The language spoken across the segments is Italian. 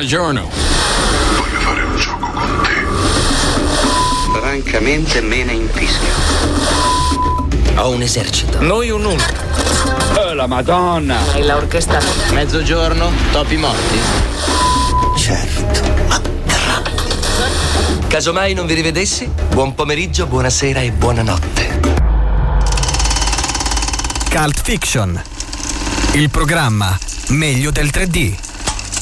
Buongiorno. Voglio fare un gioco con te. Francamente me ne infischio. Ho un esercito. Noi un uno. La Madonna. E l'orchestra. Mezzogiorno, topi morti. Certo. Casomai non vi rivedessi, buon pomeriggio, buonasera e buonanotte. Cult Fiction. Il programma meglio del 3D.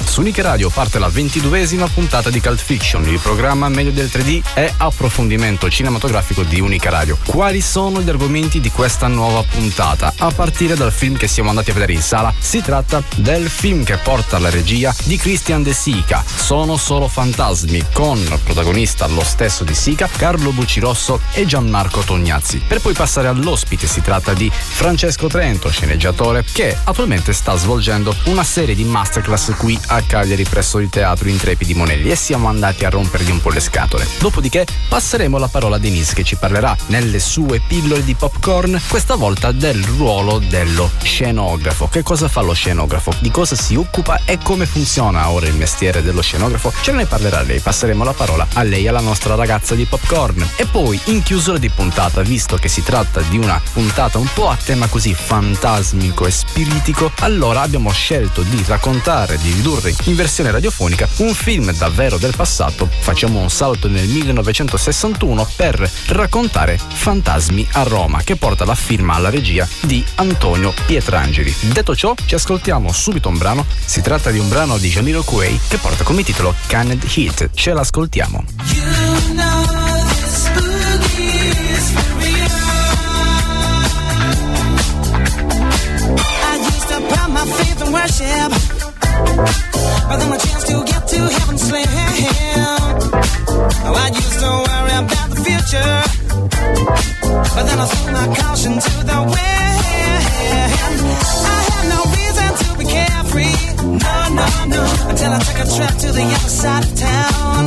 Su Unica Radio parte la 22ª puntata di Cult Fiction. Il programma meglio del 3D è approfondimento cinematografico di Unica Radio. Quali sono gli argomenti di questa nuova puntata? A partire dal film che siamo andati a vedere in sala, si tratta del film che porta la regia di Christian De Sica, Sono Solo Fantasmi, con protagonista lo stesso De Sica, Carlo Buccirosso e Gianmarco Tognazzi. Per poi passare all'ospite, si tratta di Francesco Trento, sceneggiatore, che attualmente sta svolgendo una serie di masterclass qui a Cagliari presso il teatro Intrepidi Monelli, e siamo andati a rompergli un po' le scatole. Dopodiché passeremo la parola a Denise, che ci parlerà nelle sue pillole di popcorn questa volta del ruolo dello scenografo. Che cosa fa lo scenografo? Di cosa si occupa e come funziona ora il mestiere dello scenografo? Ce ne parlerà lei, passeremo la parola a lei, alla nostra ragazza di popcorn. E poi in chiusura di puntata, visto che si tratta di una puntata un po' a tema così fantasmico e spiritico, allora abbiamo scelto di raccontare, di ridurre in versione radiofonica un film davvero del passato. Facciamo un salto nel 1961 per raccontare Fantasmi a Roma, che porta la firma alla regia di Antonio Pietrangeli. Detto ciò, ci ascoltiamo subito un brano. Si tratta di un brano di Jamiroquai che porta come titolo Canned Heat. Ce l'ascoltiamo. But then my chance to get to heaven slim. I used to worry about the future, but then I threw my caution to the wind. I had no reason to be carefree, no, no, no, until I took a trip to the other side of town.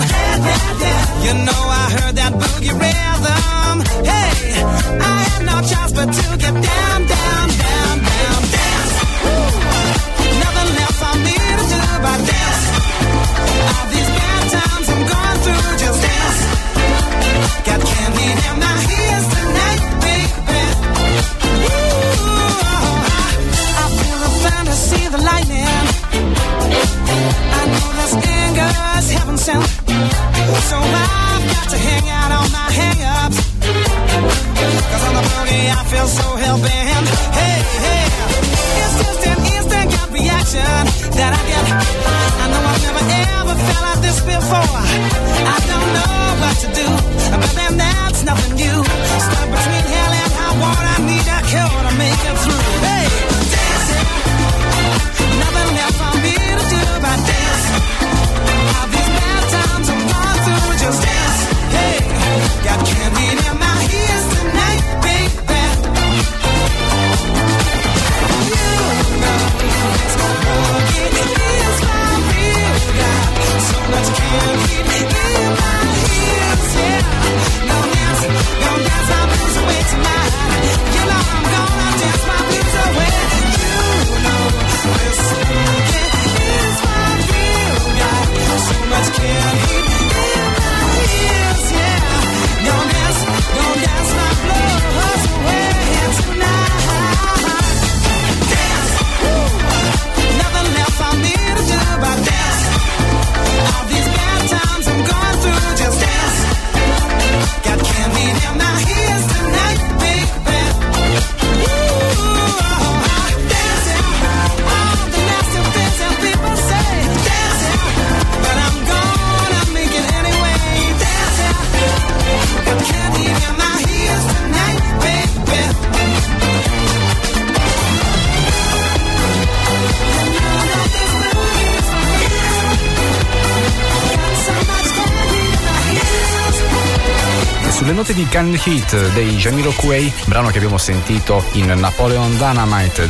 You know I heard that boogie rhythm. Hey, I had no choice but to get down, down, down, down, dance. Nothing else I need by dance. All these bad times I'm going through, just dance. Got candy in my ears tonight, baby. Ooh, I feel the thunder, see the lightning. I know this anger's heaven sent, so I've got to hang out on my hang-ups, 'cause on the boogie I feel so hell-bent. Hey, hey, it's just an instant reaction that I get. I know I've never ever felt like this before. I don't know what to do, but then that's nothing new. Stuck between hell and high water, I need a cure to make it through. Hey, dancing, nothing left for me to do but dance. All these bad times I'm going through, just dance. Hey, got candy in my ears tonight, baby. Let's keep it in my heels, yeah. le note di Can Hit dei Jamiroquai, brano che abbiamo sentito in Napoleon Dynamite,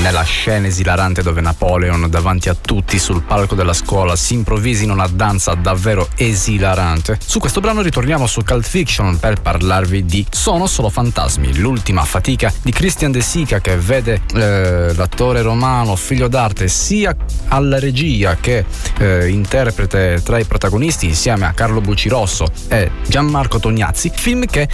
nella scena esilarante dove Napoleon davanti a tutti sul palco della scuola si improvvisa in una danza davvero esilarante. Su questo brano ritorniamo su Cult Fiction per parlarvi di Sono Solo Fantasmi, l'ultima fatica di Christian De Sica, che vede l'attore romano figlio d'arte sia alla regia che interprete tra i protagonisti insieme a Carlo Buccirosso e Gianmarco Tognazzi, film che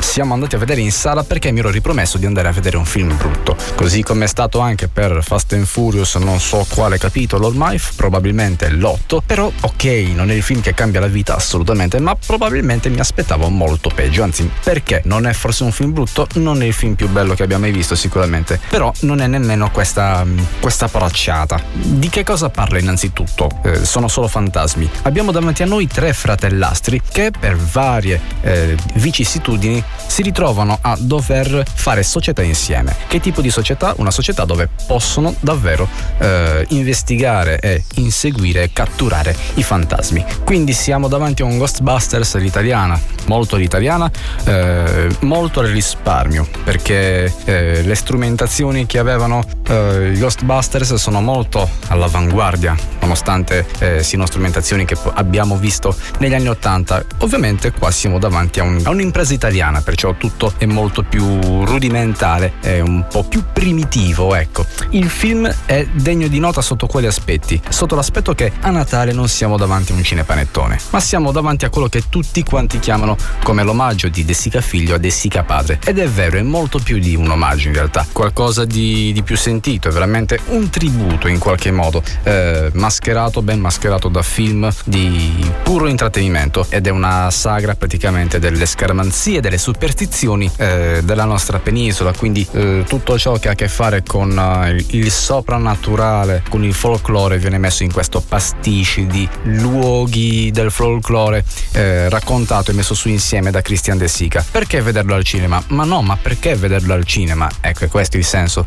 siamo andati a vedere in sala perché mi ero ripromesso di andare a vedere un film brutto, così come è stato anche per Fast and Furious, non so quale capitolo ormai, probabilmente l'8, però ok, non è il film che cambia la vita assolutamente, ma probabilmente mi aspettavo molto peggio, anzi, perché non è forse un film brutto, non è il film più bello che abbia mai visto sicuramente, però non è nemmeno questa poracciata. Di che cosa parla innanzitutto? Sono Solo Fantasmi. Abbiamo davanti a noi tre fratellastri che per varie vicissitudini si ritrovano a dover fare società insieme. Che tipo di società? Una società dove possono davvero investigare e inseguire e catturare i fantasmi. Quindi siamo davanti a un Ghostbusters all'italiana, molto all'italiana, molto al risparmio, perché le strumentazioni che avevano i Ghostbusters sono molto all'avanguardia, nonostante siano strumentazioni che abbiamo visto negli anni 80. Ovviamente qua siamo davanti a un'impresa italiana, perciò tutto è molto più rudimentale, è un po' più primitivo, ecco. Il film è degno di nota sotto quali aspetti? Sotto l'aspetto che a Natale non siamo davanti a un cinepanettone, ma siamo davanti a quello che tutti quanti chiamano come l'omaggio di De Sica figlio a De Sica padre, ed è vero, è molto più di un omaggio in realtà, qualcosa di più sentito, è veramente un tributo in qualche modo, mascherato, ben mascherato da film di puro intrattenimento, ed è una sagra praticamente delle scaramanzie, delle superstizioni della nostra penisola, quindi tutto ciò che ha a che fare con il soprannaturale, con il folklore, viene messo in questo pasticcio di luoghi del folklore raccontato e messo su insieme da Christian De Sica. Perché vederlo al cinema? Ecco, è questo il senso.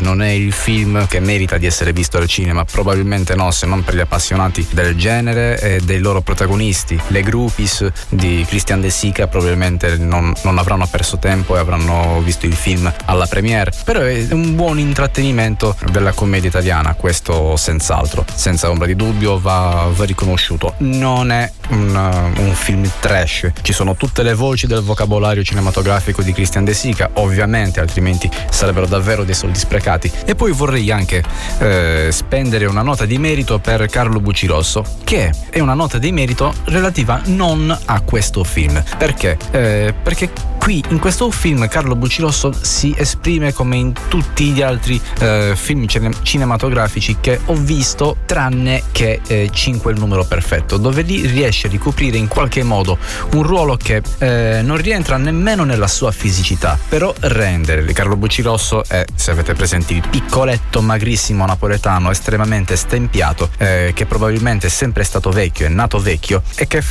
Non è il film che merita di essere visto al cinema, probabilmente no, se non per gli appassionati del genere e dei loro protagonisti. Le groupies di Christian De Sica probabilmente non avranno perso tempo e avranno visto il film alla premiere, però è un buon intrattenimento della commedia italiana, questo senz'altro, senza ombra di dubbio va riconosciuto. Non è un film trash, ci sono tutte le voci del vocabolario cinematografico di Christian De Sica, ovviamente, altrimenti sarebbero davvero dei soldi sprecati. E poi vorrei anche spendere una nota di merito per Carlo Buccirosso, che è una nota di merito relativa non a questo film, perché qui in questo film Carlo Buccirosso si esprime come in tutti gli altri film cinematografici che ho visto, tranne che 5 il numero perfetto, dove lì riesce a ricoprire in qualche modo un ruolo che non rientra nemmeno nella sua fisicità, però rende Carlo Buccirosso è, se avete presenti, il piccoletto magrissimo napoletano estremamente stempiato, che probabilmente è sempre stato vecchio, è nato vecchio, e che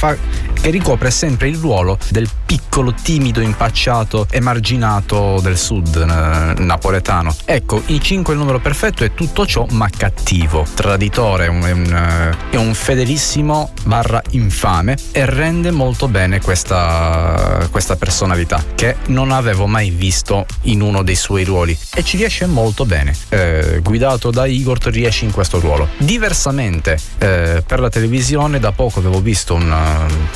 ricopre sempre il ruolo del piccolo, timido, impacciato, emarginato del sud napoletano. Ecco, in 5 il numero perfetto è tutto ciò ma cattivo, traditore, è un fedelissimo / infame, e rende molto bene questa personalità che non avevo mai visto in uno dei suoi ruoli, e ci riesce molto bene. Guidato da Igor riesce in questo ruolo. Diversamente per la televisione da poco avevo visto una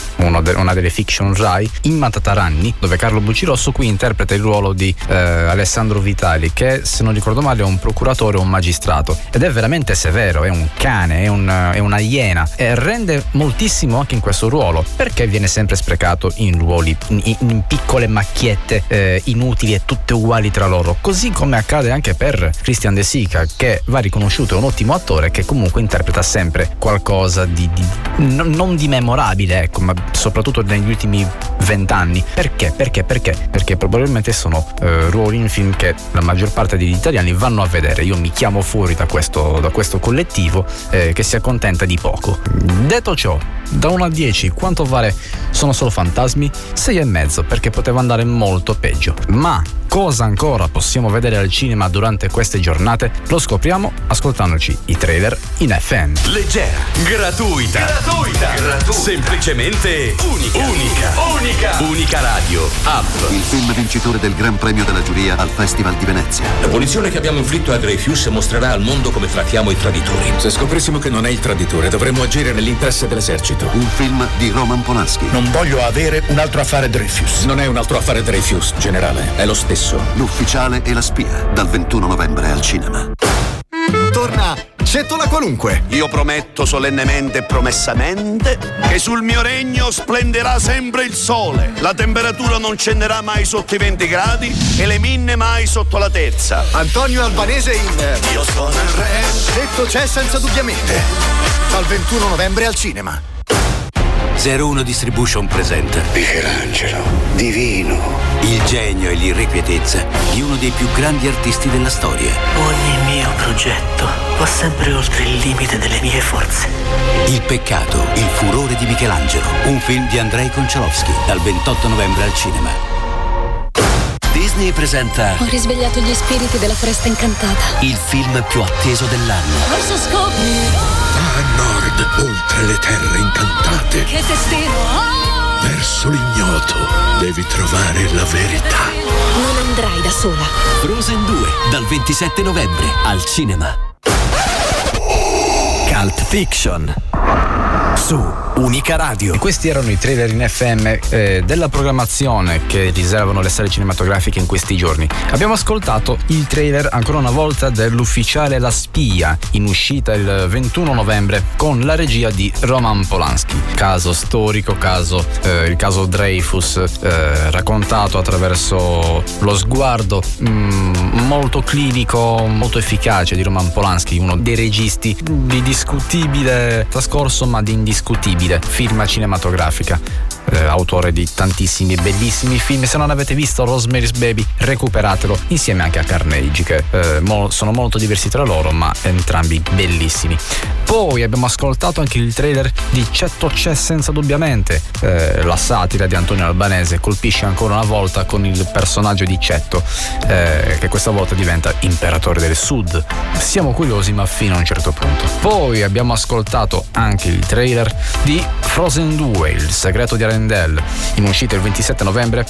delle fiction Rai, In Matataranni, dove Carlo Buccirosso qui interpreta il ruolo di Alessandro Vitali, che se non ricordo male è un procuratore o un magistrato, ed è veramente severo, è un cane, è una iena, e rende moltissimo anche in questo ruolo, perché viene sempre sprecato in ruoli, in piccole macchiette inutili e tutte uguali tra loro, così come accade anche per Christian De Sica, che va riconosciuto, è un ottimo attore che comunque interpreta sempre qualcosa non di memorabile, ecco, ma soprattutto negli ultimi 20 anni. Perché probabilmente sono ruoli in film che la maggior parte degli italiani vanno a vedere. Io mi chiamo fuori da questo collettivo che si accontenta di poco. Detto ciò, da 1 a 10 quanto vale Sono Solo Fantasmi? 6,5, perché poteva andare molto peggio, ma cosa ancora possiamo vedere al cinema durante queste giornate lo scopriamo ascoltandoci i trailer in FM. Leggera, gratuita, semplicemente unica radio app. Il film vincitore del Gran Premio della Giuria al Festival di Venezia. La punizione che abbiamo inflitto a Dreyfus mostrerà al mondo come trattiamo i traditori. Se scoprissimo che non è il traditore, dovremmo agire nell'interesse dell'esercito. Un film di Roman Polanski. Non voglio avere un altro affare Dreyfus. Non è un altro affare Dreyfus, generale, è lo stesso. L'ufficiale e la spia, dal 21 novembre al cinema. Torna Cetto la qualunque. Io prometto solennemente e promessamente che sul mio regno splenderà sempre il sole, la temperatura non scenderà mai sotto i 20 gradi e le minne mai sotto la terza. Antonio Albanese in Io sono il re. Cetto c'è senza dubbiamente, dal 21 novembre al cinema. 01 Distribution presenta Michelangelo, divino. Il genio e l'irrequietezza di uno dei più grandi artisti della storia. Ogni mio progetto va sempre oltre il limite delle mie forze. Il peccato, il furore di Michelangelo. Un film di Andrei Konchalovsky, dal 28 novembre al cinema. Disney presenta Ho risvegliato gli spiriti della foresta incantata. Il film più atteso dell'anno. Verso scopri. A nord, oltre le terre incantate. Che destino! Oh! Verso l'ignoto devi trovare la verità. Non andrai da sola. Frozen 2, dal 27 novembre al cinema. Cult Fiction su Unica Radio. E questi erano i trailer in FM della programmazione che riservano le sale cinematografiche in questi giorni. Abbiamo ascoltato il trailer ancora una volta dell'ufficiale La Spia, in uscita il 21 novembre con la regia di Roman Polanski. Caso storico, il caso Dreyfus, raccontato attraverso lo sguardo molto clinico, molto efficace di Roman Polanski, uno dei registi di discutibile trascorso ma di indiscutibile firma cinematografica, autore di tantissimi bellissimi film. Se non avete visto Rosemary's Baby, recuperatelo insieme anche a Carnage, che sono molto diversi tra loro ma entrambi bellissimi. Poi abbiamo ascoltato anche il trailer di Cetto C'è senza dubbiamente. La satira di Antonio Albanese colpisce ancora una volta con il personaggio di Cetto, che questa volta diventa imperatore del sud. Siamo curiosi ma fino a un certo punto. Poi abbiamo ascoltato anche il trailer di Frozen 2, il segreto di Arendelle, in uscita il 27 novembre.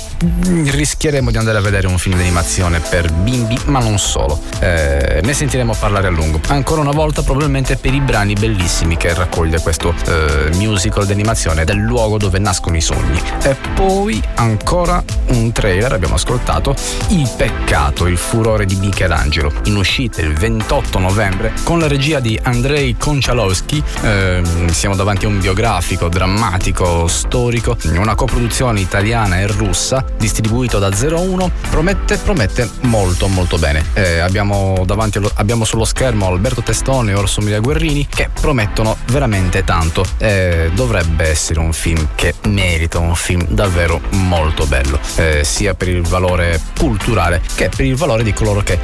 Rischieremo di andare a vedere un film d'animazione per bimbi, ma non solo. Ne sentiremo parlare a lungo. Ancora una volta, probabilmente per i brani bellissimi che raccoglie questo musical d'animazione del luogo dove nascono i sogni. E poi ancora un trailer, abbiamo ascoltato Il peccato, il furore di Michelangelo, in uscita il 28 novembre con la regia di Andrei Konchalovsky. Siamo davanti a un biografico drammatico, storico, una coproduzione italiana e russa, distribuito da 01. Promette molto bene. Abbiamo sullo schermo Alberto Testone e Orso Maria Guerrini che promettono veramente tanto. Dovrebbe essere un film che merita, un film davvero molto bello, sia per il valore culturale che per il valore di coloro che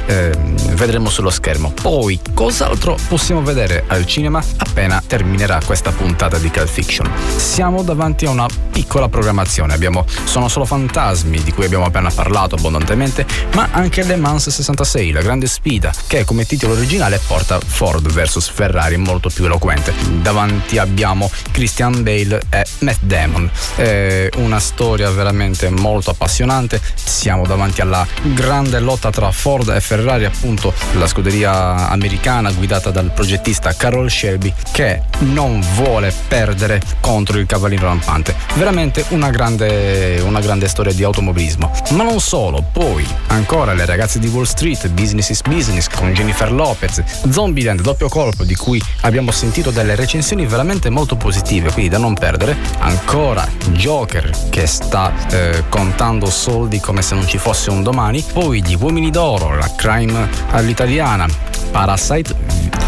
vedremo sullo schermo. Poi cos'altro possiamo vedere al cinema appena terminerà questa puntata di Cult Fiction? Siamo davanti a una piccola programmazione. Abbiamo Sono Solo Fantasmi, di cui abbiamo appena parlato abbondantemente, ma anche Le Mans 66, la grande sfida, che come titolo originale porta Ford versus Ferrari, molto più eloquente. Davanti abbiamo Christian Bale e Matt Damon. È una storia veramente molto appassionante. Siamo davanti alla grande lotta tra Ford e Ferrari, appunto la scuderia americana guidata dal progettista Carroll Shelby, che non vuole perdere contro il cavallino rampante. Veramente una grande storia di automobilismo. Ma non solo, poi ancora Le ragazze di Wall Street, Business is Business, con Jennifer Lopez. Zombieland, doppio colpo, di cui abbiamo sentito delle recensioni veramente molto positive, quindi da non perdere. Ancora Joker, che sta contando soldi come se non ci fosse un domani. Poi Gli uomini d'oro, la crime all'italiana, Parasite,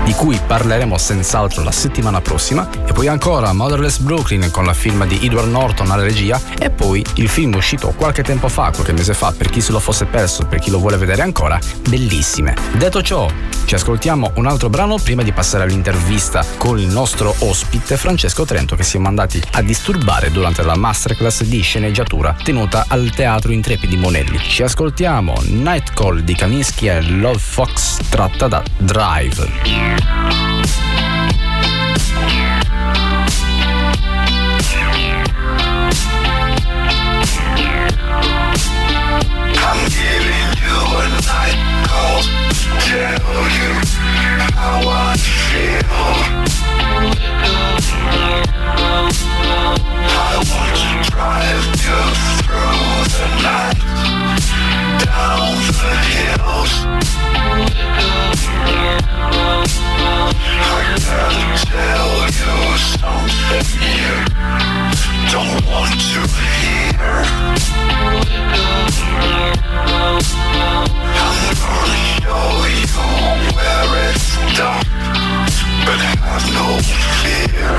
di cui parleremo senz'altro la settimana prossima. E poi ancora Motherless Brooklyn, con la firma di Edward Norton Norton alla regia, e poi il film uscito qualche tempo fa, qualche mese fa, per chi se lo fosse perso, per chi lo vuole vedere ancora, bellissime. Detto ciò, ci ascoltiamo un altro brano prima di passare all'intervista con il nostro ospite Francesco Trento, che siamo andati a disturbare durante la masterclass di sceneggiatura tenuta al teatro Intrepidi Monelli. Ci ascoltiamo Night Call di Kaminsky e Love Fox tratta da Drive. Tell you how I feel. I want to drive you through the night, down the hills. I gotta tell you something you don't want to hear. I'm gonna show you where it's dark, but have no fear.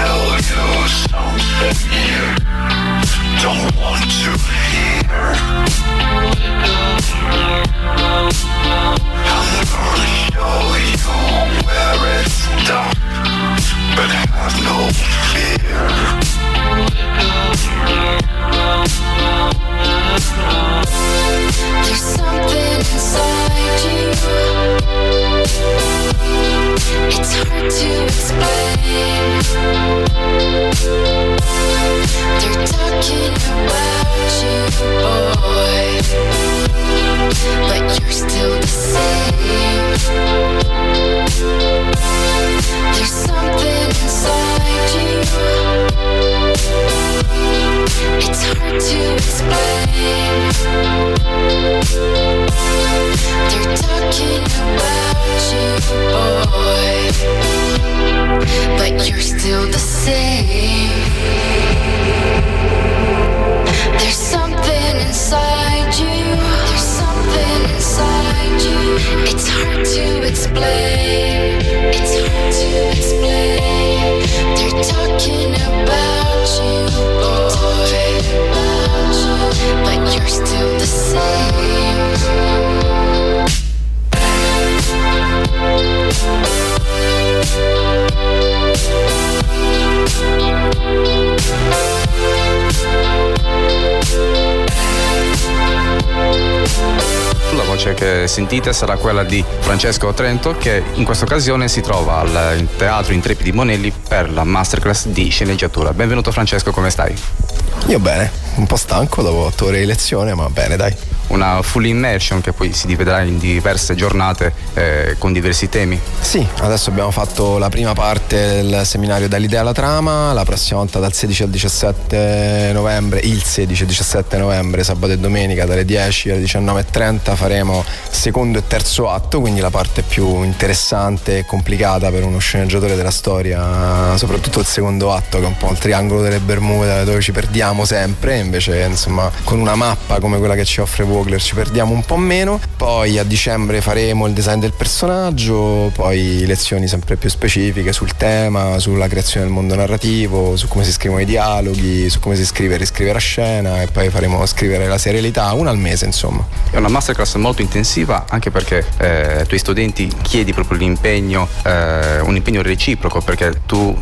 you something you don't want to hear. I'm gonna show you where it's dark, but have no fear. There's something inside you, it's hard to explain. They're talking about you, boy, but you're still the same. There's something inside you, it's hard to explain. They're talking about you, boy, but you're still the same. There's something inside you, there's something inside you, it's hard to explain, it's hard to explain. They're talking about you, boy, but you're still the same. La voce che sentite sarà quella di Francesco Trento, che in questa occasione si trova al Teatro Intrepidi Monelli per la masterclass di sceneggiatura. Benvenuto Francesco, come stai? Io bene, un po' stanco dopo 8 ore di lezione, ma bene dai. Una full immersion che poi si dividerà in diverse giornate con diversi temi. Sì, adesso abbiamo fatto la prima parte del seminario dall'idea alla trama, la prossima volta dal 16 al 17 novembre, il 16 e 17 novembre, sabato e domenica dalle 10 alle 19:30 faremo secondo e terzo atto, quindi la parte più interessante e complicata per uno sceneggiatore della storia, soprattutto il secondo atto che è un po' il triangolo delle Bermuda dove ci perdiamo sempre, invece insomma con una mappa come quella che ci offre voi Vogler ci perdiamo un po' meno, poi a dicembre faremo il design del personaggio, poi lezioni sempre più specifiche sul tema, sulla creazione del mondo narrativo, su come si scrivono i dialoghi, su come si scrive e riscrive la scena, e poi faremo scrivere la serialità, una al mese insomma. È una masterclass molto intensiva, anche perché ai tuoi studenti chiedi proprio l'impegno, un impegno reciproco, perché tu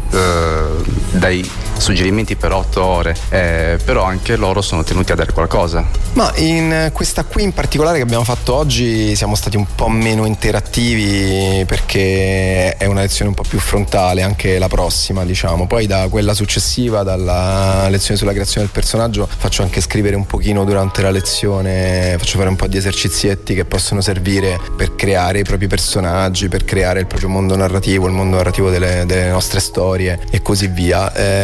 dai suggerimenti per 8 ore, però anche loro sono tenuti a dare qualcosa. Ma in questa qui in particolare che abbiamo fatto oggi siamo stati un po' meno interattivi, perché è una lezione un po' più frontale, anche la prossima diciamo. Poi da quella successiva, dalla lezione sulla creazione del personaggio, faccio anche scrivere un pochino durante la lezione, faccio fare un po' di esercizietti che possono servire per creare i propri personaggi, per creare il proprio mondo narrativo, il mondo narrativo delle nostre storie e così via.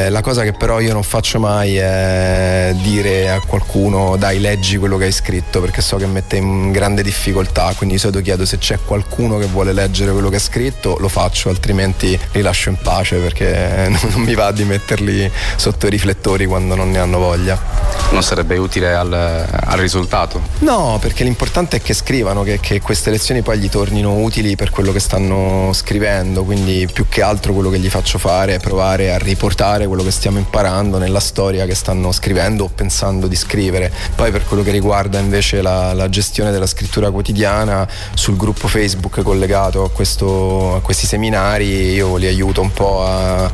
La cosa che però io non faccio mai è dire a qualcuno dai leggi quello che hai scritto, perché so che mette in grande difficoltà, quindi di solito chiedo se c'è qualcuno che vuole leggere quello che ha scritto, lo faccio, altrimenti li lascio in pace, perché non mi va di metterli sotto i riflettori quando non ne hanno voglia. Non sarebbe utile al risultato? No, perché l'importante è che scrivano, che queste lezioni poi gli tornino utili per quello che stanno scrivendo, quindi più che altro quello che gli faccio fare è provare a riportare quello che stiamo imparando nella storia che stanno scrivendo o pensando di scrivere. Poi per quello che riguarda invece la gestione della scrittura quotidiana, sul gruppo Facebook collegato a questi seminari io li aiuto un po' a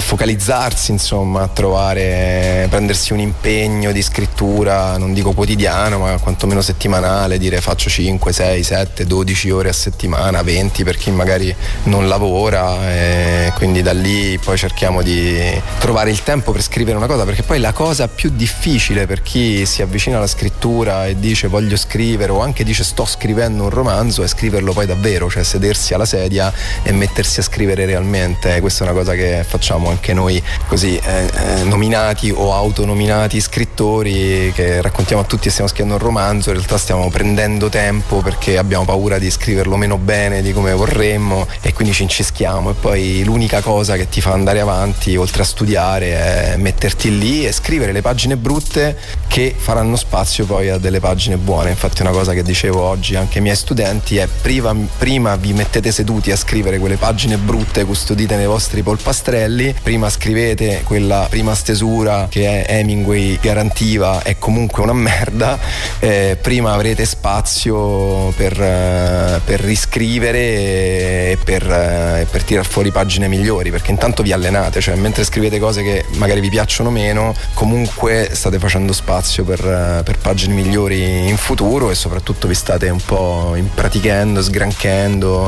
focalizzarsi insomma, a trovare, a prendersi un impegno di scrittura, non dico quotidiano ma quantomeno settimanale, dire faccio 5, 6, 7, 12 ore a settimana, 20 per chi magari non lavora, e quindi da lì poi cerchiamo di trovare il tempo per scrivere una cosa, perché poi la cosa più difficile per chi si avvicina alla scrittura e dice voglio scrivere, o anche dice sto scrivendo un romanzo, è scriverlo poi davvero, cioè sedersi alla sedia e mettersi a scrivere realmente. Questa è una cosa che facciamo anche noi così, nominati o autonominati scrittori, che raccontiamo a tutti che stiamo scrivendo un romanzo, in realtà stiamo prendendo tempo perché abbiamo paura di scriverlo meno bene di come vorremmo e quindi ci incischiamo, e poi l'unica cosa che ti fa andare avanti oltre a studiare è metterti lì e scrivere le pagine brutte che faranno spazio poi a delle pagine buone. Infatti una cosa che dicevo oggi anche ai miei studenti è prima vi mettete seduti a scrivere quelle pagine brutte custodite nei vostri polpastrelli, prima scrivete quella prima stesura che Hemingway garantiva è comunque una merda, prima avrete spazio per riscrivere e per tirar fuori pagine migliori, perché intanto vi allenate, cioè mentre scrivete cose che magari vi piacciono meno comunque state facendo spazio per pagine migliori in futuro, e soprattutto vi state un po' impratichendo, sgranchendo.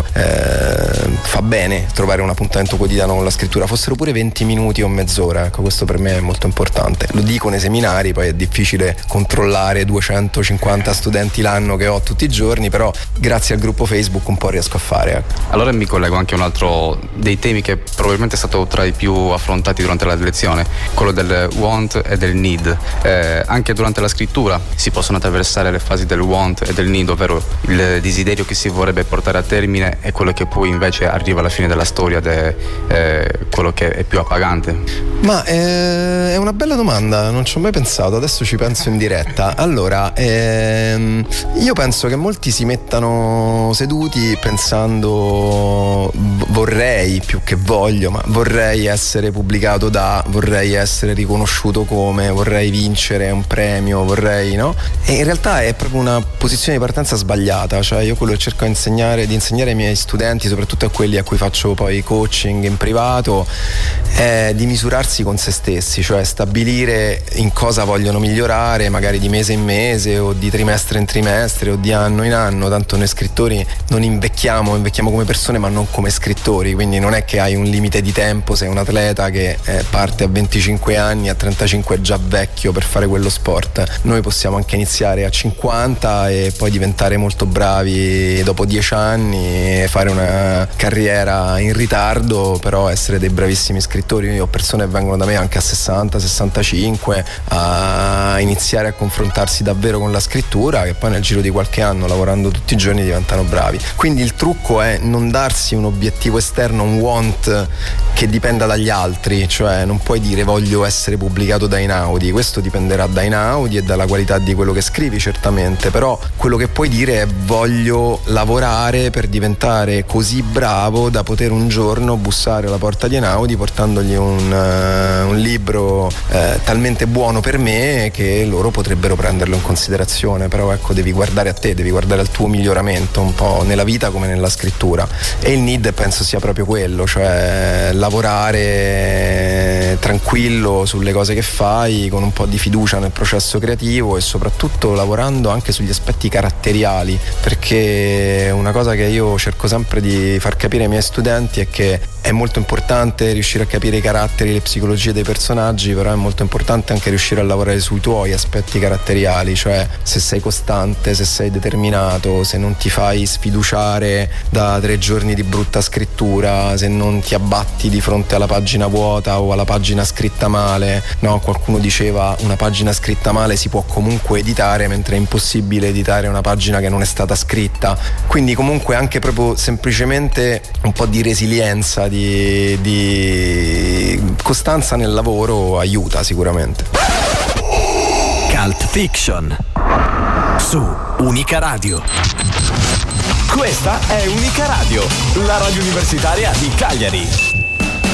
Fa bene trovare un appuntamento quotidiano con la scrittura, fossero pure 20 minuti o mezz'ora, ecco, questo per me è molto importante, lo dico nei seminari, poi è difficile controllare 250 studenti l'anno che ho tutti i giorni, però grazie al gruppo Facebook un po' riesco a fare. Allora mi collego anche a un altro dei temi che probabilmente è stato tra i più affrontati durante la lezione, quello del want e del need. Anche durante la scrittura si possono attraversare le fasi del want e del need, ovvero il desiderio che si vorrebbe portare a termine e quello che poi invece arriva alla fine della storia ed è quello che è più appagante. Ma è una bella domanda, non ci ho mai pensato, adesso ci penso in diretta. Allora, io penso che molti si mettano seduti pensando vorrei, più che voglio, ma vorrei essere pubblicato da, vorrei essere riconosciuto come, vorrei vincere un premio, vorrei, no? E in realtà è proprio una posizione di partenza sbagliata, cioè io quello che cerco di insegnare ai miei studenti, soprattutto a quelli a cui faccio poi coaching in privato, è di misurarsi con se stessi, cioè stabilire in cosa vogliono migliorare, magari di mese in mese o di trimestre in trimestre o di anno in anno, tanto noi scrittori non invecchiamo come persone ma non come scrittori, quindi non è che hai un limite di tempo, sei un atleta che parte a 25 anni, a 35 è già vecchio per fare quello sport, noi possiamo anche iniziare a 50 e poi diventare molto bravi dopo 10 anni e fare una carriera in ritardo, però essere dei bravissimi scrittori. Io ho persone che vengono da me anche a 60, 65 a iniziare a confrontarsi davvero con la scrittura, che poi nel giro di qualche anno lavorando tutti i giorni diventano bravi, quindi il trucco è non darsi un obiettivo esterno, un want che dipenda dagli altri, altri, cioè non puoi dire voglio essere pubblicato da Inaudi, questo dipenderà da Inaudi e dalla qualità di quello che scrivi certamente, però quello che puoi dire è voglio lavorare per diventare così bravo da poter un giorno bussare alla porta di Einaudi portandogli un libro talmente buono per me che loro potrebbero prenderlo in considerazione. Però ecco, devi guardare a te, devi guardare al tuo miglioramento un po' nella vita come nella scrittura, e il need penso sia proprio quello, cioè lavorare tranquillo sulle cose che fai, con un po' di fiducia nel processo creativo e soprattutto lavorando anche sugli aspetti caratteriali, perché una cosa che io cerco sempre di far capire ai miei studenti è che è molto importante riuscire a capire i caratteri, le psicologie dei personaggi, però è molto importante anche riuscire a lavorare sui tuoi aspetti caratteriali, cioè se sei costante, se sei determinato, se non ti fai sfiduciare da 3 giorni di brutta scrittura, se non ti abbatti di fronte alla pagina vuota o alla pagina scritta male. No, qualcuno diceva una pagina scritta male si può comunque editare, mentre è impossibile editare una pagina che non è stata scritta. Quindi comunque anche proprio semplicemente un po' di resilienza, di costanza nel lavoro aiuta sicuramente. Cult Fiction su Unica Radio. Questa è Unica Radio, la radio universitaria di Cagliari.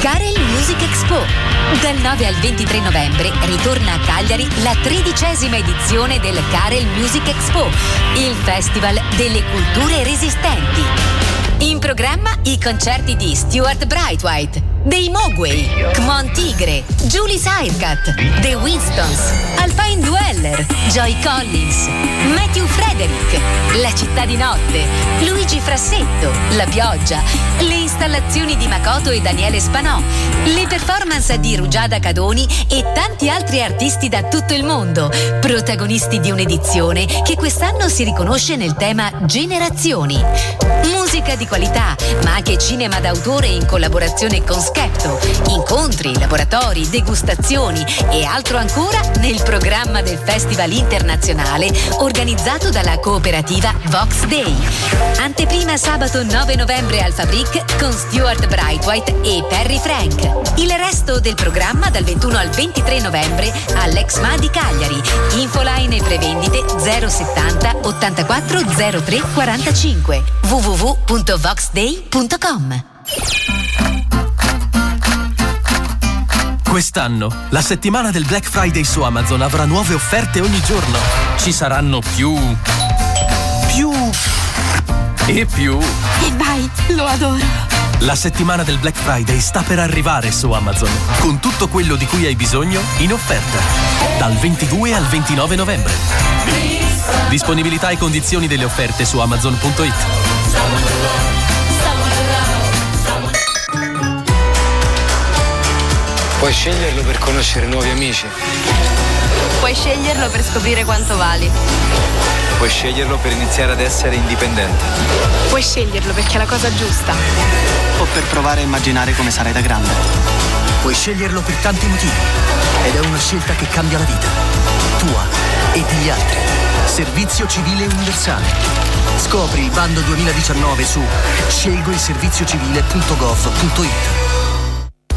Karel Music Expo. Dal 9 al 23 novembre ritorna a Cagliari la 13ª edizione del Karel Music Expo, il festival delle culture resistenti. In programma i concerti di Stuart Brightwhite, dei Mogwai, Kmon Tigre, Julie Sidecut, The Winstons, Alpine Dweller, Joy Collins, Matthew Frederick, La Città di Notte, Luigi Frassetto, La Pioggia, le installazioni di Makoto e Daniele Spanò, le performance di Rugiada Cadoni e tanti altri artisti da tutto il mondo, protagonisti di un'edizione che quest'anno si riconosce nel tema generazioni. Musica di qualità, ma anche cinema d'autore in collaborazione con Skepto, incontri, laboratori, degustazioni e altro ancora nel programma del Festival Internazionale organizzato dalla cooperativa Vox Day. Anteprima sabato 9 novembre al Fabric con Stuart Brightwhite e Perry Frank. Il resto del programma dal 21 al 23 novembre all'Exma di Cagliari. Infoline e prevendite 070 84 03 45 www.voxday.com. Quest'anno la settimana del Black Friday su Amazon avrà nuove offerte ogni giorno. Ci saranno più. E vai, lo adoro. La settimana del Black Friday sta per arrivare su Amazon, con tutto quello di cui hai bisogno in offerta. Dal 22 al 29 novembre. Disponibilità e condizioni delle offerte su Amazon.it. Puoi sceglierlo per conoscere nuovi amici. Puoi sceglierlo per scoprire quanto vali. Puoi sceglierlo per iniziare ad essere indipendente. Puoi sceglierlo perché è la cosa giusta. O per provare a immaginare come sarai da grande. Puoi sceglierlo per tanti motivi. Ed è una scelta che cambia la vita. Tua e degli altri. Servizio civile universale. Scopri il bando 2019 su scelgoilserviziocivile.gov.it.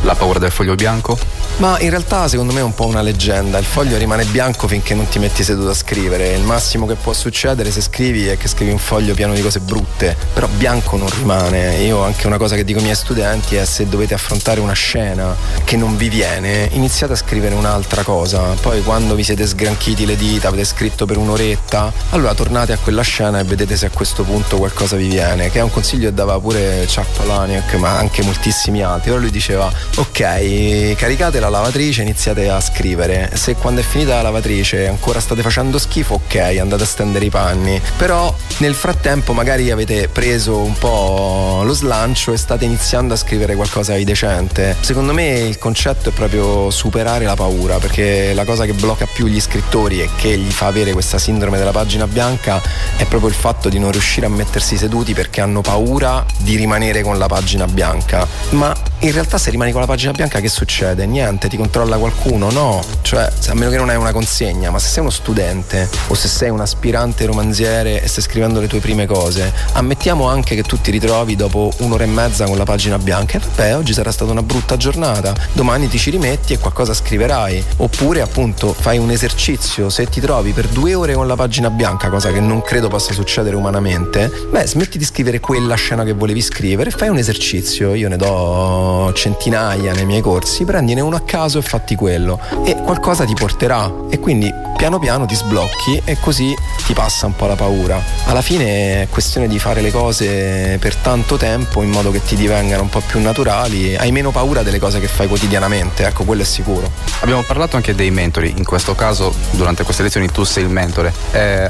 La paura del foglio bianco? Ma in realtà secondo me è un po' una leggenda. Il foglio rimane bianco finché non ti metti seduto a scrivere. Il massimo che può succedere se scrivi è che scrivi un foglio pieno di cose brutte, però bianco non rimane. Io anche una cosa che dico ai miei studenti è: se dovete affrontare una scena che non vi viene, iniziate a scrivere un'altra cosa. Poi quando vi siete sgranchiti le dita, avete scritto per un'oretta, allora tornate a quella scena e vedete se a questo punto qualcosa vi viene, che è un consiglio che dava pure Chuck Palahniuk, ma anche moltissimi altri. Allora lui diceva: ok, caricate la lavatrice, iniziate a scrivere. Se quando è finita la lavatrice ancora state facendo schifo, ok, andate a stendere i panni. Però nel frattempo magari avete preso un po' lo slancio e state iniziando a scrivere qualcosa di decente. Secondo me il concetto è proprio superare la paura, perché la cosa che blocca più gli scrittori e che gli fa avere questa sindrome della pagina bianca è proprio il fatto di non riuscire a mettersi seduti perché hanno paura di rimanere con la pagina bianca. Ma in realtà se rimani con la pagina bianca che succede? Niente, ti controlla qualcuno? No, cioè, a meno che non hai una consegna. Ma se sei uno studente o se sei un aspirante romanziere e stai scrivendo le tue prime cose, ammettiamo anche che tu ti ritrovi dopo un'ora e mezza con la pagina bianca e vabbè, oggi sarà stata una brutta giornata, domani ti ci rimetti e qualcosa scriverai. Oppure appunto fai un esercizio, se ti trovi per 2 ore con la pagina bianca, cosa che non credo possa succedere umanamente, beh, smetti di scrivere quella scena che volevi scrivere e fai un esercizio. Io ne do centinaia nei miei corsi, prendine uno a caso e fatti quello e qualcosa ti porterà, e quindi piano piano ti sblocchi e così ti passa un po' la paura. Alla fine è questione di fare le cose per tanto tempo in modo che ti divengano un po' più naturali, hai meno paura delle cose che fai quotidianamente, ecco, quello è sicuro. Abbiamo parlato anche dei mentori, in questo caso durante queste lezioni tu sei il mentore,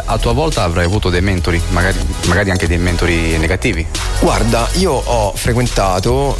a tua volta avrai avuto dei mentori, magari anche dei mentori negativi? Guarda, io ho frequentato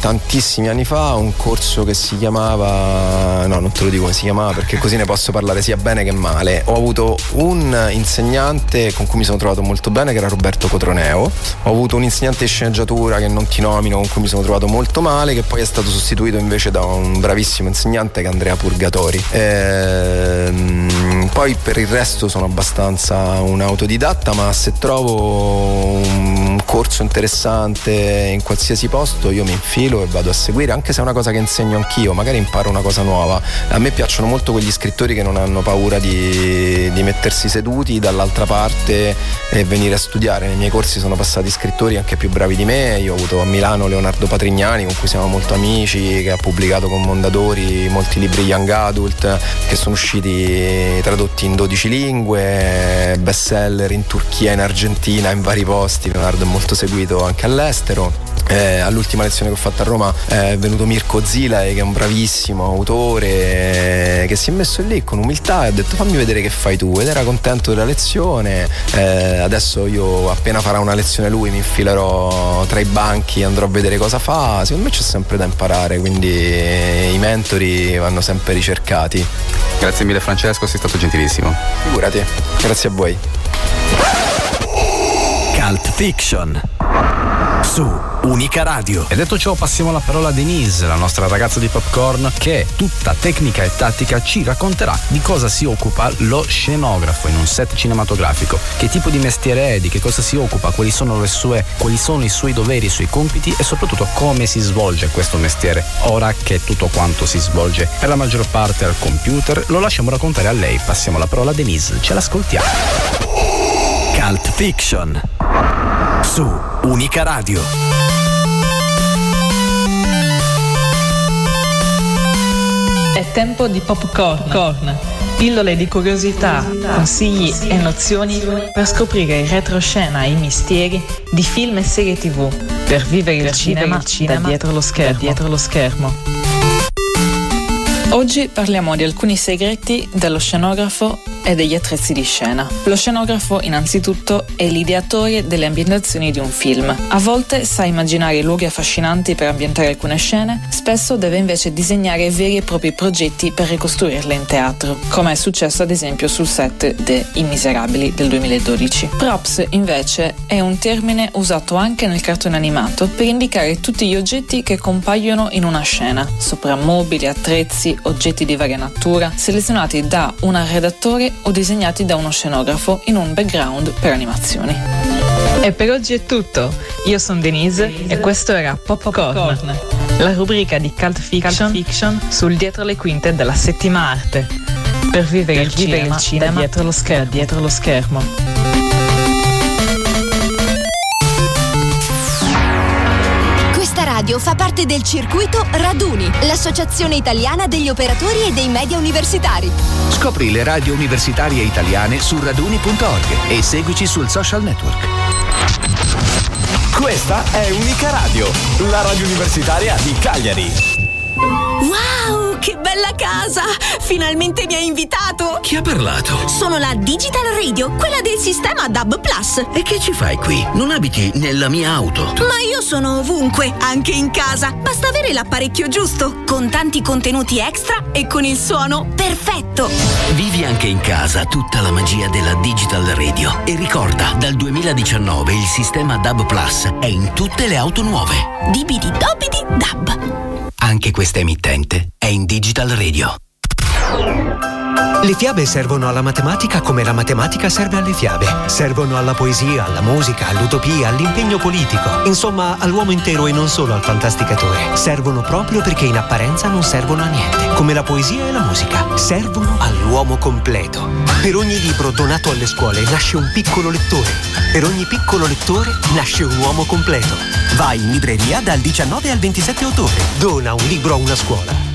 tantissimi anni fa un corso che si chiamava, no, non te lo dico come si chiamava perché così ne posso parlare sia bene che male. Ho avuto un insegnante con cui mi sono trovato molto bene, che era Roberto Cotroneo, ho avuto un insegnante di sceneggiatura che non ti nomino, con cui mi sono trovato molto male, che poi è stato sostituito invece da un bravissimo insegnante che è Andrea Purgatori. Poi per il resto sono abbastanza un autodidatta, ma se trovo un corso interessante in qualsiasi posto io mi infilo e vado a seguire, anche se è una cosa che insegno anch'io, magari imparo una cosa nuova. A me piacciono molto quegli scrittori che non hanno paura di mettersi seduti dall'altra parte e venire a studiare. Nei miei corsi sono passati scrittori anche più bravi di me. Io ho avuto a Milano Leonardo Patrignani, con cui siamo molto amici, che ha pubblicato con Mondadori molti libri young adult che sono usciti tradotti in 12 lingue, best seller in Turchia, in Argentina, in vari posti. Leonardo è molto seguito anche all'estero. All'ultima lezione che ho fatto a Roma è venuto Mirko Zilai, che è un bravissimo autore, che si è messo lì con umiltà e ha detto fammi vedere che fai tu, ed era contento della lezione. Adesso io appena farà una lezione lui mi infilerò tra i banchi, andrò a vedere cosa fa. Secondo me c'è sempre da imparare, quindi i mentori vanno sempre ricercati. Grazie mille Francesco, sei stato gentilissimo. Figurati, grazie a voi. Cult Fiction su Unica Radio. E detto ciò passiamo alla parola a Denise, la nostra ragazza di Popcorn, che tutta tecnica e tattica ci racconterà di cosa si occupa lo scenografo in un set cinematografico, che tipo di mestiere è, di che cosa si occupa, quali sono i suoi doveri, i suoi compiti e soprattutto come si svolge questo mestiere. Ora che tutto quanto si svolge per la maggior parte al computer, lo lasciamo raccontare a lei. Passiamo la parola a Denise, ce l'ascoltiamo. Cult Fiction su Unica Radio. È tempo di popcorn, pillole di curiosità, consigli e nozioni per scoprire in retroscena i misteri di film e serie TV, per vivere il cinema da dietro lo schermo. Oggi parliamo di alcuni segreti dello scenografo e degli attrezzi di scena. Lo scenografo innanzitutto è l'ideatore delle ambientazioni di un film. A volte sa immaginare luoghi affascinanti per ambientare alcune scene, spesso deve invece disegnare veri e propri progetti per ricostruirle in teatro, come è successo ad esempio sul set de I Miserabili del 2012. Props invece è un termine usato anche nel cartone animato per indicare tutti gli oggetti che compaiono in una scena, soprammobili, attrezzi, oggetti di varia natura, selezionati da un arredatore o disegnati da uno scenografo in un background per animazioni. E per oggi è tutto. Io sono Denise e questo era Popcorn, la rubrica di Cult Fiction sul dietro le quinte della settima arte, per vivere il cinema dietro lo schermo. Questa radio fa parte del circuito Raduni, l'associazione italiana degli operatori e dei media universitari. Scopri le radio universitarie italiane su raduni.org e seguici sul social network. Questa è Unica Radio, la radio universitaria di Cagliari. Wow, che bella casa! Finalmente mi hai invitato! Chi ha parlato? Sono la Digital Radio, quella del sistema DAB+. E che ci fai qui? Non abiti nella mia auto? Ma io sono ovunque, anche in casa. Basta avere l'apparecchio giusto, con tanti contenuti extra e con il suono perfetto. Vivi anche in casa tutta la magia della Digital Radio. E ricorda, dal 2019 il sistema DAB+ è in tutte le auto nuove. Dibidi dobidi DAB. Anche questa emittente è in Digital Radio. Le fiabe servono alla matematica come la matematica serve alle fiabe. Servono alla poesia, alla musica, all'utopia, all'impegno politico. Insomma, all'uomo intero e non solo al fantasticatore. Servono proprio perché in apparenza non servono a niente. Come la poesia e la musica. Servono all'uomo completo. Per ogni libro donato alle scuole nasce un piccolo lettore. Per ogni piccolo lettore nasce un uomo completo. Vai in libreria dal 19 al 27 ottobre. Dona un libro a una scuola.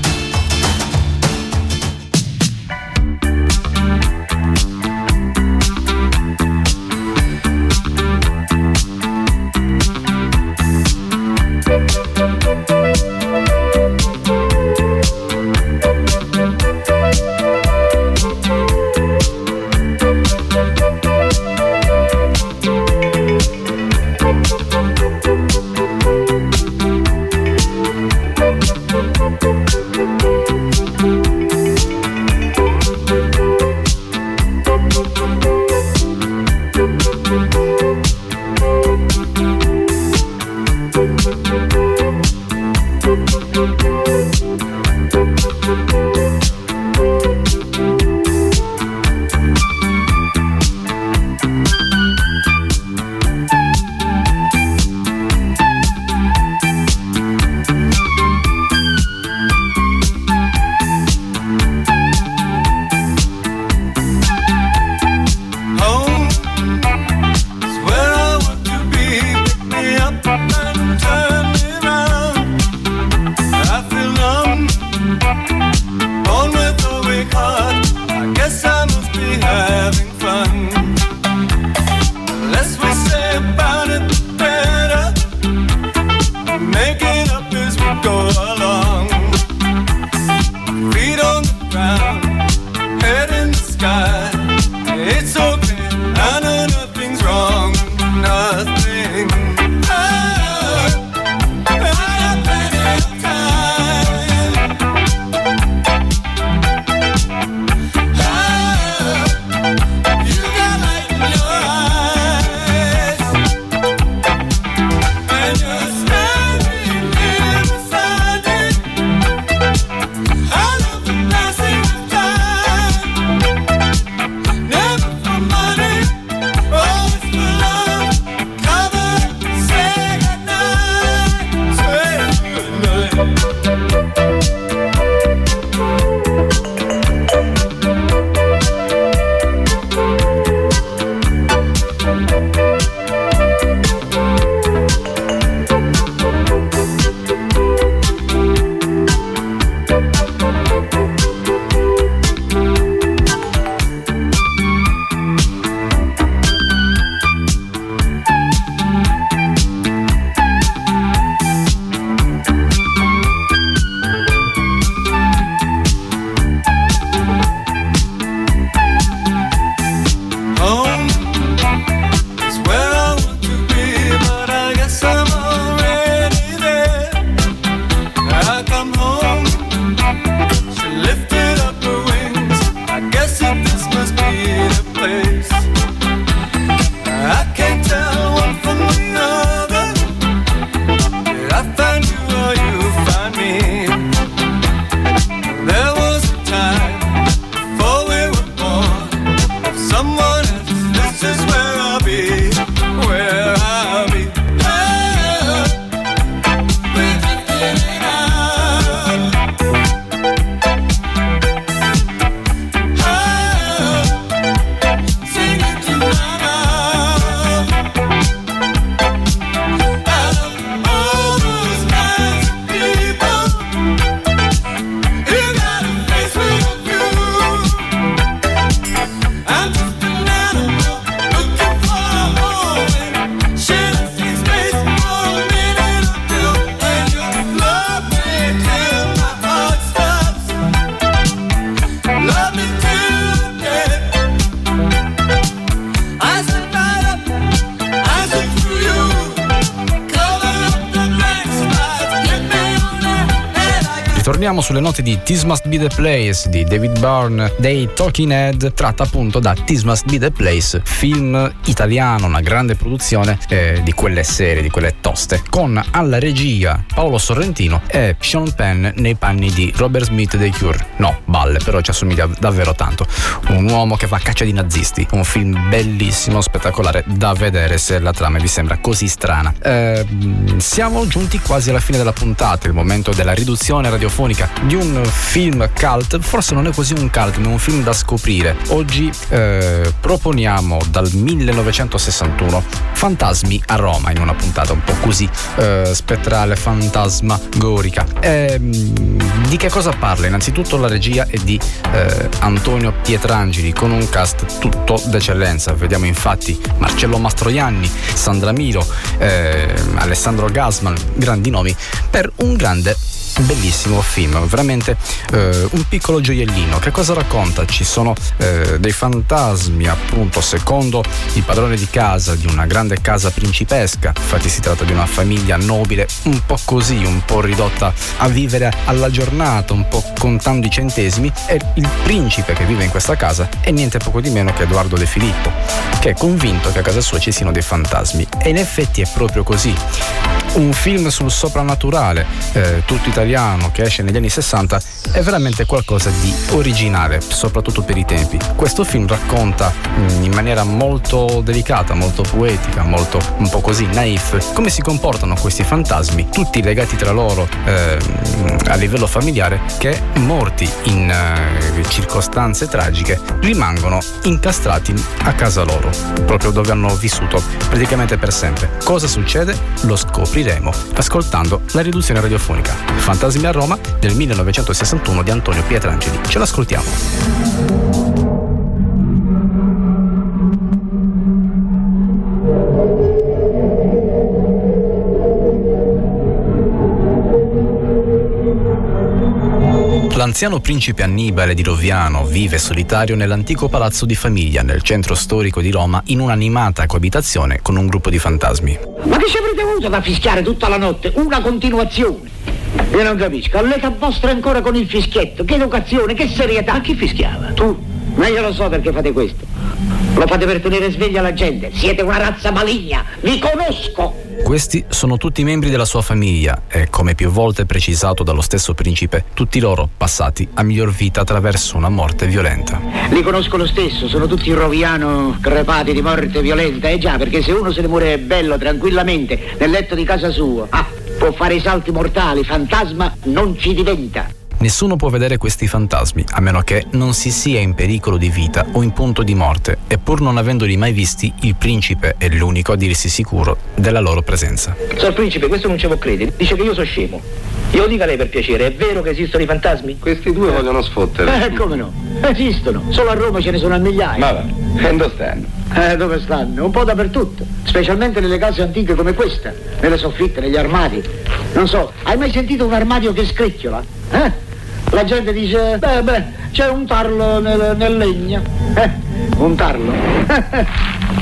torniamo sulle note di This Must Be The Place di David Byrne dei Talking Head, tratta appunto da This Must Be The Place, film italiano, una grande produzione di quelle serie, di quelle toste, con alla regia Paolo Sorrentino e Sean Penn nei panni di Robert Smith dei Cure. No, balle, però ci assomiglia davvero tanto. Un uomo che va a caccia di nazisti, un film bellissimo, spettacolare, da vedere se la trama vi sembra così strana. Siamo giunti quasi alla fine della puntata, il momento della riduzione radiofonica di un film cult, forse non è così un cult, ma un film da scoprire. Oggi proponiamo dal 1961 Fantasmi a Roma, in una puntata un po' così spettrale, fantasmagorica. Di che cosa parla? Innanzitutto la regia è di Antonio Pietrangeli, con un cast tutto d'eccellenza. Vediamo infatti Marcello Mastroianni, Sandra Milo, Alessandro Gassman, grandi nomi per un grande bellissimo film, veramente un piccolo gioiellino. Che cosa racconta? Ci sono dei fantasmi, appunto, secondo il padrone di casa, di una grande casa principesca. Infatti si tratta di una famiglia nobile, un po' così, un po' ridotta a vivere alla giornata, un po' contando i centesimi, e il principe che vive in questa casa è niente poco di meno che Edoardo De Filippo, che è convinto che a casa sua ci siano dei fantasmi, e in effetti è proprio così. Un film sul soprannaturale, tutto italiano, che esce negli anni 60, è veramente qualcosa di originale, soprattutto per i tempi. Questo film racconta in maniera molto delicata, molto poetica, molto un po' così naif, come si comportano questi fantasmi, tutti legati tra loro a livello familiare, che morti in circostanze tragiche rimangono incastrati a casa loro, proprio dove hanno vissuto praticamente per sempre. Cosa succede? Lo scopriremo ascoltando la riduzione radiofonica Fantasmi a Roma del 1961 di Antonio Pietrangeli. Ce l'ascoltiamo. L'anziano principe Annibale di Roviano vive solitario nell'antico palazzo di famiglia nel centro storico di Roma, in un'animata coabitazione con un gruppo di fantasmi. Ma che ci avrete avuto da fischiare tutta la notte? Una continuazione? Io non capisco, all'età vostra ancora con il fischietto, che educazione, che serietà. A chi fischiava? Tu? Ma io lo so perché fate questo. Lo fate per tenere sveglia la gente. Siete una razza maligna, vi conosco. Questi sono tutti i membri della sua famiglia e, come più volte precisato dallo stesso principe, tutti loro passati a miglior vita attraverso una morte violenta. Li conosco lo stesso, sono tutti Roviano, crepati di morte violenta. Eh già, perché se uno se ne muore bello tranquillamente nel letto di casa sua, può fare i salti mortali, fantasma non ci diventa. Nessuno può vedere questi fantasmi, a meno che non si sia in pericolo di vita o in punto di morte, e pur non avendoli mai visti, il principe è l'unico a dirsi sicuro della loro presenza. Sor Principe, questo non ce lo crede, dice che io sono scemo. Io dica lei per piacere, è vero che esistono i fantasmi? Questi due vogliono sfottere. Come no? Esistono, solo a Roma ce ne sono a migliaia. Ma va, e dove stanno? Dove stanno? Un po' dappertutto, specialmente nelle case antiche come questa, nelle soffitte, negli armadi. Non so, hai mai sentito un armadio che scricchiola? La gente dice, beh, c'è un tarlo nel legno. Un tarlo?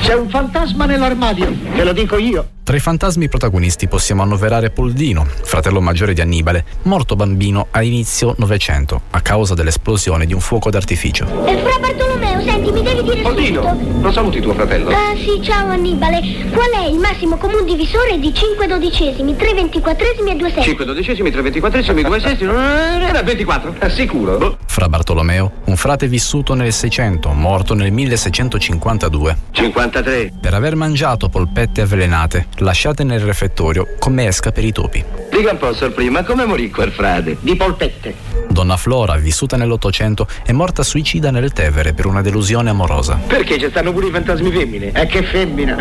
C'è un fantasma nell'armadio, te lo dico io. Tra i fantasmi protagonisti possiamo annoverare Poldino, fratello maggiore di Annibale, morto bambino a inizio Novecento a causa dell'esplosione di un fuoco d'artificio. Fra Bartolomeo, senti, mi devi dire Poldino, subito. Lo saluti tuo fratello. Ah sì, ciao Annibale. Qual è il massimo comune divisore di 5 dodicesimi, 3 ventiquattresimi e 2 sestimi? 5 dodicesimi, 3 ventiquattresimi, 2 sestimi, era 24, sicuro. Fra Bartolomeo, un frate vissuto nel 600, morto nel 1652. 53. Per aver mangiato polpette avvelenate, lasciate nel refettorio come esca per i topi. Dica un po', Sor Prima, come morì quel frate? Di polpette. Donna Flora, vissuta nell'800, è morta suicida nel Tevere per una delusione amorosa. Perché ci stanno pure i fantasmi femmine? Che femmina,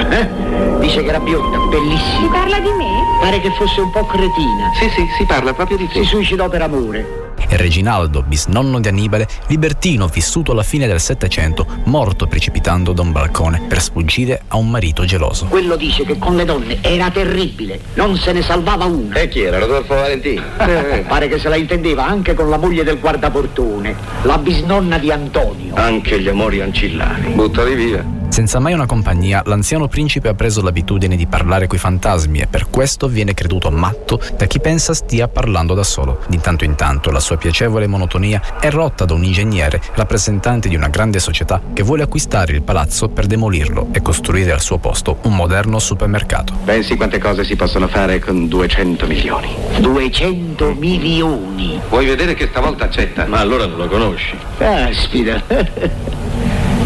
Dice che era bionda, bellissima. Si parla di me? Pare che fosse un po' cretina. Sì, si parla proprio di te. Si suicidò per amore. E Reginaldo, bisnonno di Annibale, libertino vissuto alla fine del Settecento, morto precipitando da un balcone per sfuggire a un marito geloso. Quello dice che con le donne era terribile, non se ne salvava una. E chi era? Rodolfo Valentino? Pare che se la intendeva anche con la moglie del guardaportone, la bisnonna di Antonio. Anche gli amori ancillari. Buttali via. Senza mai una compagnia, l'anziano principe ha preso l'abitudine di parlare coi fantasmi e per questo viene creduto matto da chi pensa stia parlando da solo. Di tanto in tanto la sua piacevole monotonia è rotta da un ingegnere, rappresentante di una grande società, che vuole acquistare il palazzo per demolirlo e costruire al suo posto un moderno supermercato. Pensi quante cose si possono fare con 200 milioni? 200 milioni? Vuoi vedere che stavolta accetta? Ma allora non lo conosci. Caspita!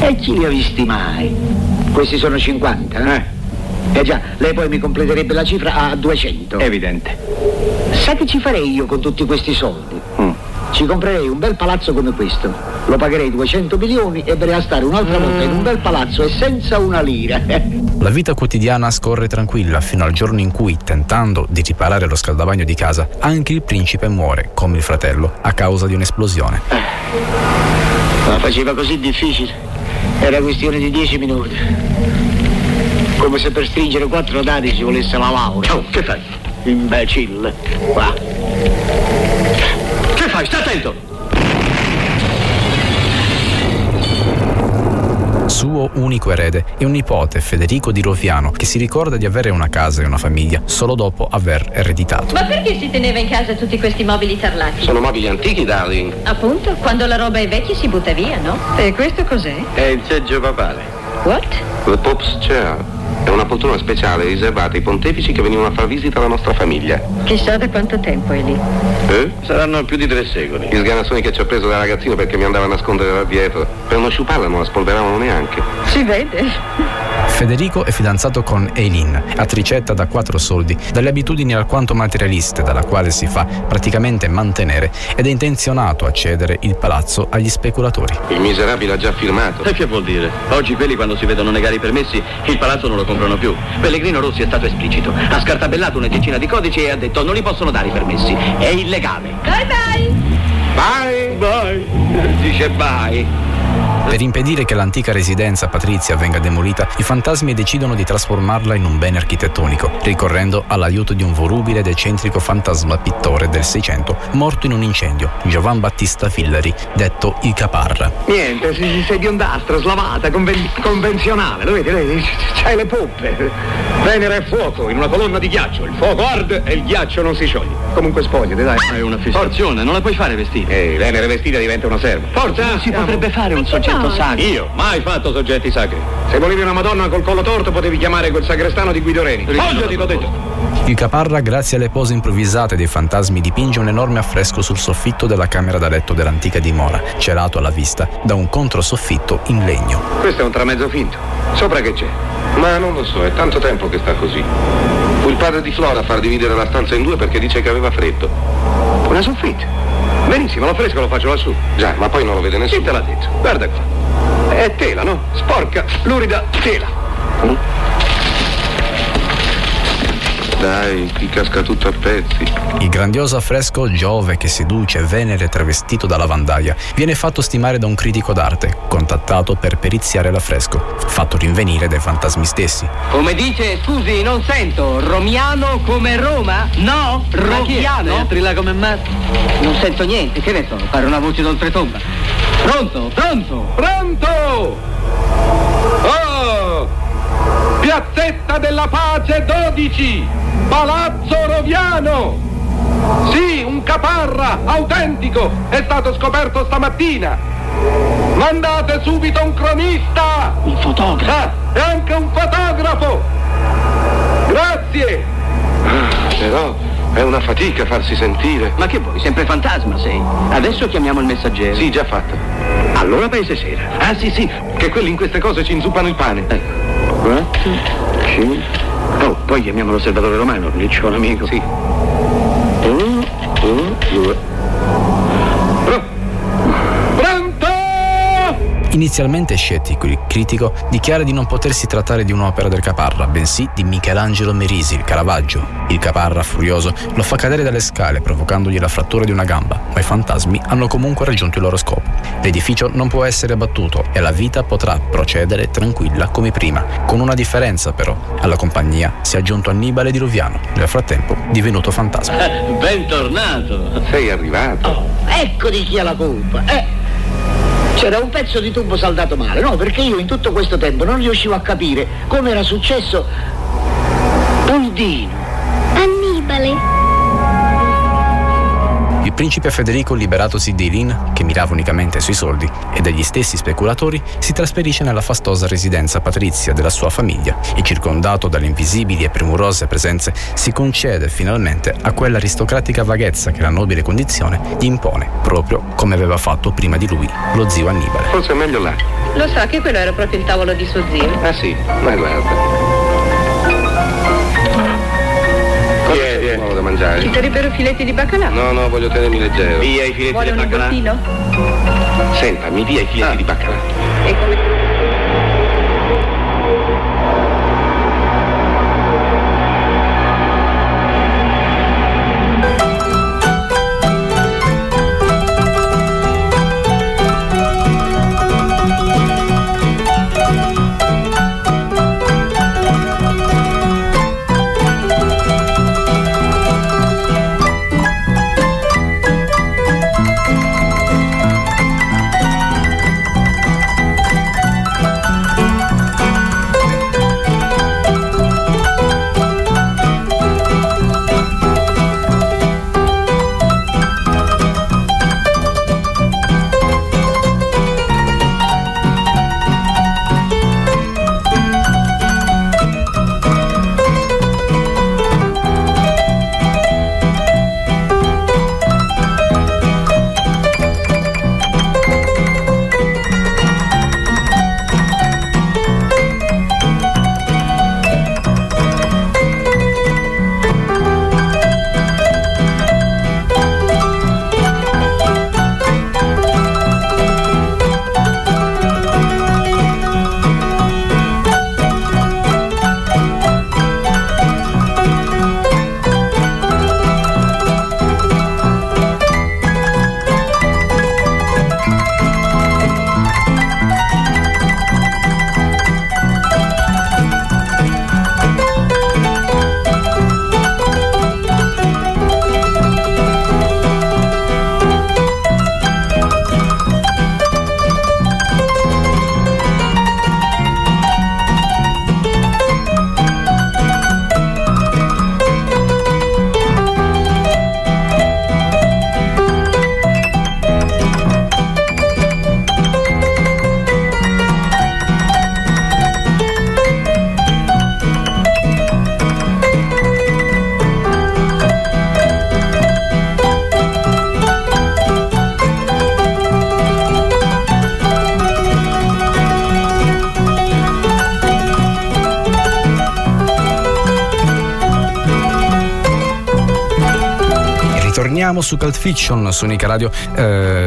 E chi li ha visti mai? Questi sono 50, eh? Eh già, lei poi mi completerebbe la cifra a 200. Evidente. Sai che ci farei io con tutti questi soldi? Ci comprerei un bel palazzo come questo, lo pagherei 200 milioni e verrei a stare un'altra volta in un bel palazzo e senza una lira. La vita quotidiana scorre tranquilla fino al giorno in cui, tentando di riparare lo scaldabagno di casa, anche il principe muore, come il fratello, a causa di un'esplosione. La faceva così difficile, era questione di 10 minuti, come se per stringere 4 dadi ci volesse la laurea. Oh, che fai? Imbecille, qua. Sta attento! Suo unico erede è un nipote, Federico di Roviano, che si ricorda di avere una casa e una famiglia solo dopo aver ereditato. Ma perché si teneva in casa tutti questi mobili tarlati? Sono mobili antichi, darling. Appunto, quando la roba è vecchia si butta via, no? E questo cos'è? È il seggio papale. What? The Pope's Chair. È una poltrona speciale riservata ai pontefici che venivano a far visita alla nostra famiglia. Chissà da quanto tempo è lì. Saranno più di 3 secoli. I sganassoni che ci ho preso da ragazzino perché mi andava a nascondere là dietro. Per non sciuparla non la spolveravano neanche. Si vede. Federico è fidanzato con Eileen, attricetta da 4 soldi, dalle abitudini alquanto materialiste dalla quale si fa praticamente mantenere, ed è intenzionato a cedere il palazzo agli speculatori. Il miserabile ha già firmato. E che vuol dire? Oggi quelli quando si vedono negare i permessi il palazzo non lo comprano più. Pellegrino Rossi è stato esplicito, ha scartabellato una decina di codici e ha detto non li possono dare i permessi, è illegale. Bye bye! Bye bye! Dice bye! Per impedire che l'antica residenza patrizia venga demolita, i fantasmi decidono di trasformarla in un bene architettonico, ricorrendo all'aiuto di un volubile ed eccentrico fantasma pittore del Seicento, morto in un incendio, Giovan Battista Filleri, detto il Caparra. Niente, sei biondastra, slavata, convenzionale, lo vedi? C'hai le poppe. Venere è fuoco in una colonna di ghiaccio, il fuoco arde e il ghiaccio non si scioglie. Comunque spogliati, dai. È una fissazione, non la puoi fare vestita. Venere vestita diventa una serva. Forza! Si potrebbe fare un soggetto. Sacri. Io mai fatto soggetti sacri. Se volevi una Madonna col collo torto potevi chiamare quel sagrestano di Guido Reni. Oggi ti l'ho detto. Il Caparra, grazie alle pose improvvisate dei fantasmi, dipinge un enorme affresco sul soffitto della camera da letto dell'antica dimora, celato alla vista da un controsoffitto in legno. Questo è un tramezzo finto. Sopra che c'è? Ma non lo so, è tanto tempo che sta così. Fu il padre di Flora a far dividere la stanza in 2 perché dice che aveva freddo. Una soffitta. Benissimo, l'affresco lo faccio lassù. Già, ma poi non lo vede nessuno. Chi te l'ha detto? Guarda qua. È tela, no? Sporca, lurida, tela. Dai, ti casca tutto a pezzi. Il grandioso affresco Giove che seduce Venere travestito da lavandaia viene fatto stimare da un critico d'arte, contattato per periziare l'affresco, fatto rinvenire dai fantasmi stessi. Come dice, scusi, non sento, Romiano come Roma? No, Romiano. Trilla come matto. Non sento niente, che ne so, pare una voce d'oltretomba. Pronto, pronto, pronto! Oh! Piazzetta della Pace 12, Palazzo Roviano. Sì, un Caparra autentico è stato scoperto stamattina. Mandate subito un cronista. Un fotografo. E anche un fotografo. Grazie. Però è una fatica farsi sentire. Ma che vuoi, sempre fantasma sei. Adesso chiamiamo il messaggero. Sì, già fatto. Allora paese sera. Ah sì sì, che quelli in queste cose ci inzuppano il pane. Ecco. 4, 5. Oh, poi chiamiamo l'osservatore romano, lì c'è un amico. Sì. 1, 2. Pronto! Inizialmente scettico, il critico dichiara di non potersi trattare di un'opera del Caparra, bensì di Michelangelo Merisi, il Caravaggio. Il Caparra, furioso, lo fa cadere dalle scale, provocandogli la frattura di una gamba, ma i fantasmi hanno comunque raggiunto il loro scopo. L'edificio non può essere abbattuto e la vita potrà procedere tranquilla come prima, con una differenza però. Alla compagnia si è aggiunto Annibale di Roviano, nel frattempo divenuto fantasma. Bentornato! Sei arrivato! Oh, ecco di chi ha la colpa! C'era un pezzo di tubo saldato male, no? Perché io in tutto questo tempo non riuscivo a capire come era successo Puldino. Annibale. Il principe Federico, liberatosi di Lin, che mirava unicamente sui soldi, e dagli stessi speculatori, si trasferisce nella fastosa residenza patrizia della sua famiglia e, circondato dalle invisibili e premurose presenze, si concede finalmente a quella aristocratica vaghezza che la nobile condizione gli impone, proprio come aveva fatto prima di lui lo zio Annibale. Forse è meglio là. Lo sa che quello era proprio il tavolo di suo zio. Ah sì, ma guarda. Da mangiare. Ci sarebbero filetti di baccalà? No, no, voglio tenermi leggero. Via i filetti di baccalà. Vuole un bottino? Senta, mi dia i filetti di baccalà. E come... Torniamo su Cult Fiction, su Unica Radio,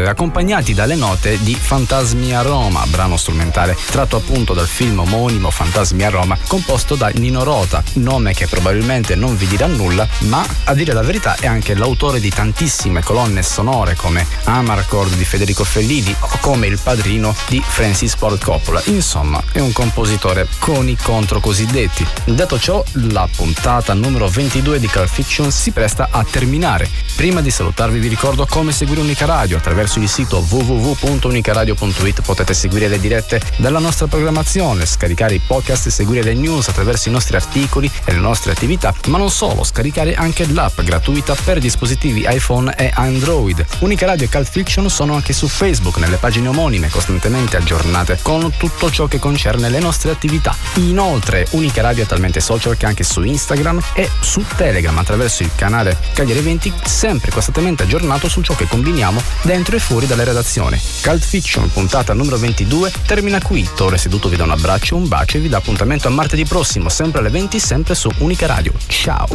accompagnati dalle note di Fantasmi a Roma, brano strumentale tratto appunto dal film omonimo Fantasmi a Roma, composto da Nino Rota, nome che probabilmente non vi dirà nulla, ma a dire la verità è anche l'autore di tantissime colonne sonore come Amarcord di Federico Fellini o come Il Padrino di Francis Ford Coppola. Insomma, è un compositore con i contro cosiddetti. Detto ciò, la puntata numero 22 di Cult Fiction si presta a terminare. Prima di salutarvi vi ricordo come seguire Unica Radio. Attraverso il sito www.unicaradio.it potete seguire le dirette della nostra programmazione, scaricare i podcast e seguire le news attraverso i nostri articoli e le nostre attività, ma non solo, scaricare anche l'app gratuita per dispositivi iPhone e Android. Unica Radio e Cult Fiction sono anche su Facebook, nelle pagine omonime, costantemente aggiornate con tutto ciò che concerne le nostre attività. Inoltre Unica Radio è talmente social che anche su Instagram e su Telegram, attraverso il canale Cagliari Eventi, sempre costantemente aggiornato su ciò che combiniamo dentro e fuori dalla redazione. Cult Fiction, puntata numero 22, termina qui. Torre Seduto vi dà un abbraccio, un bacio e vi dà appuntamento a martedì prossimo, sempre alle 20, sempre su Unica Radio. Ciao.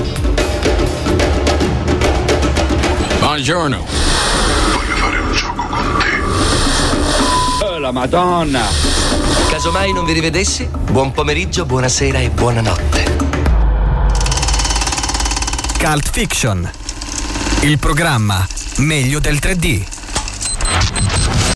Buongiorno. Voglio fare un gioco con te. Oh, la Madonna. Casomai non vi rivedessi, buon pomeriggio, buonasera e buonanotte. Cult Fiction. Il programma meglio del 3D.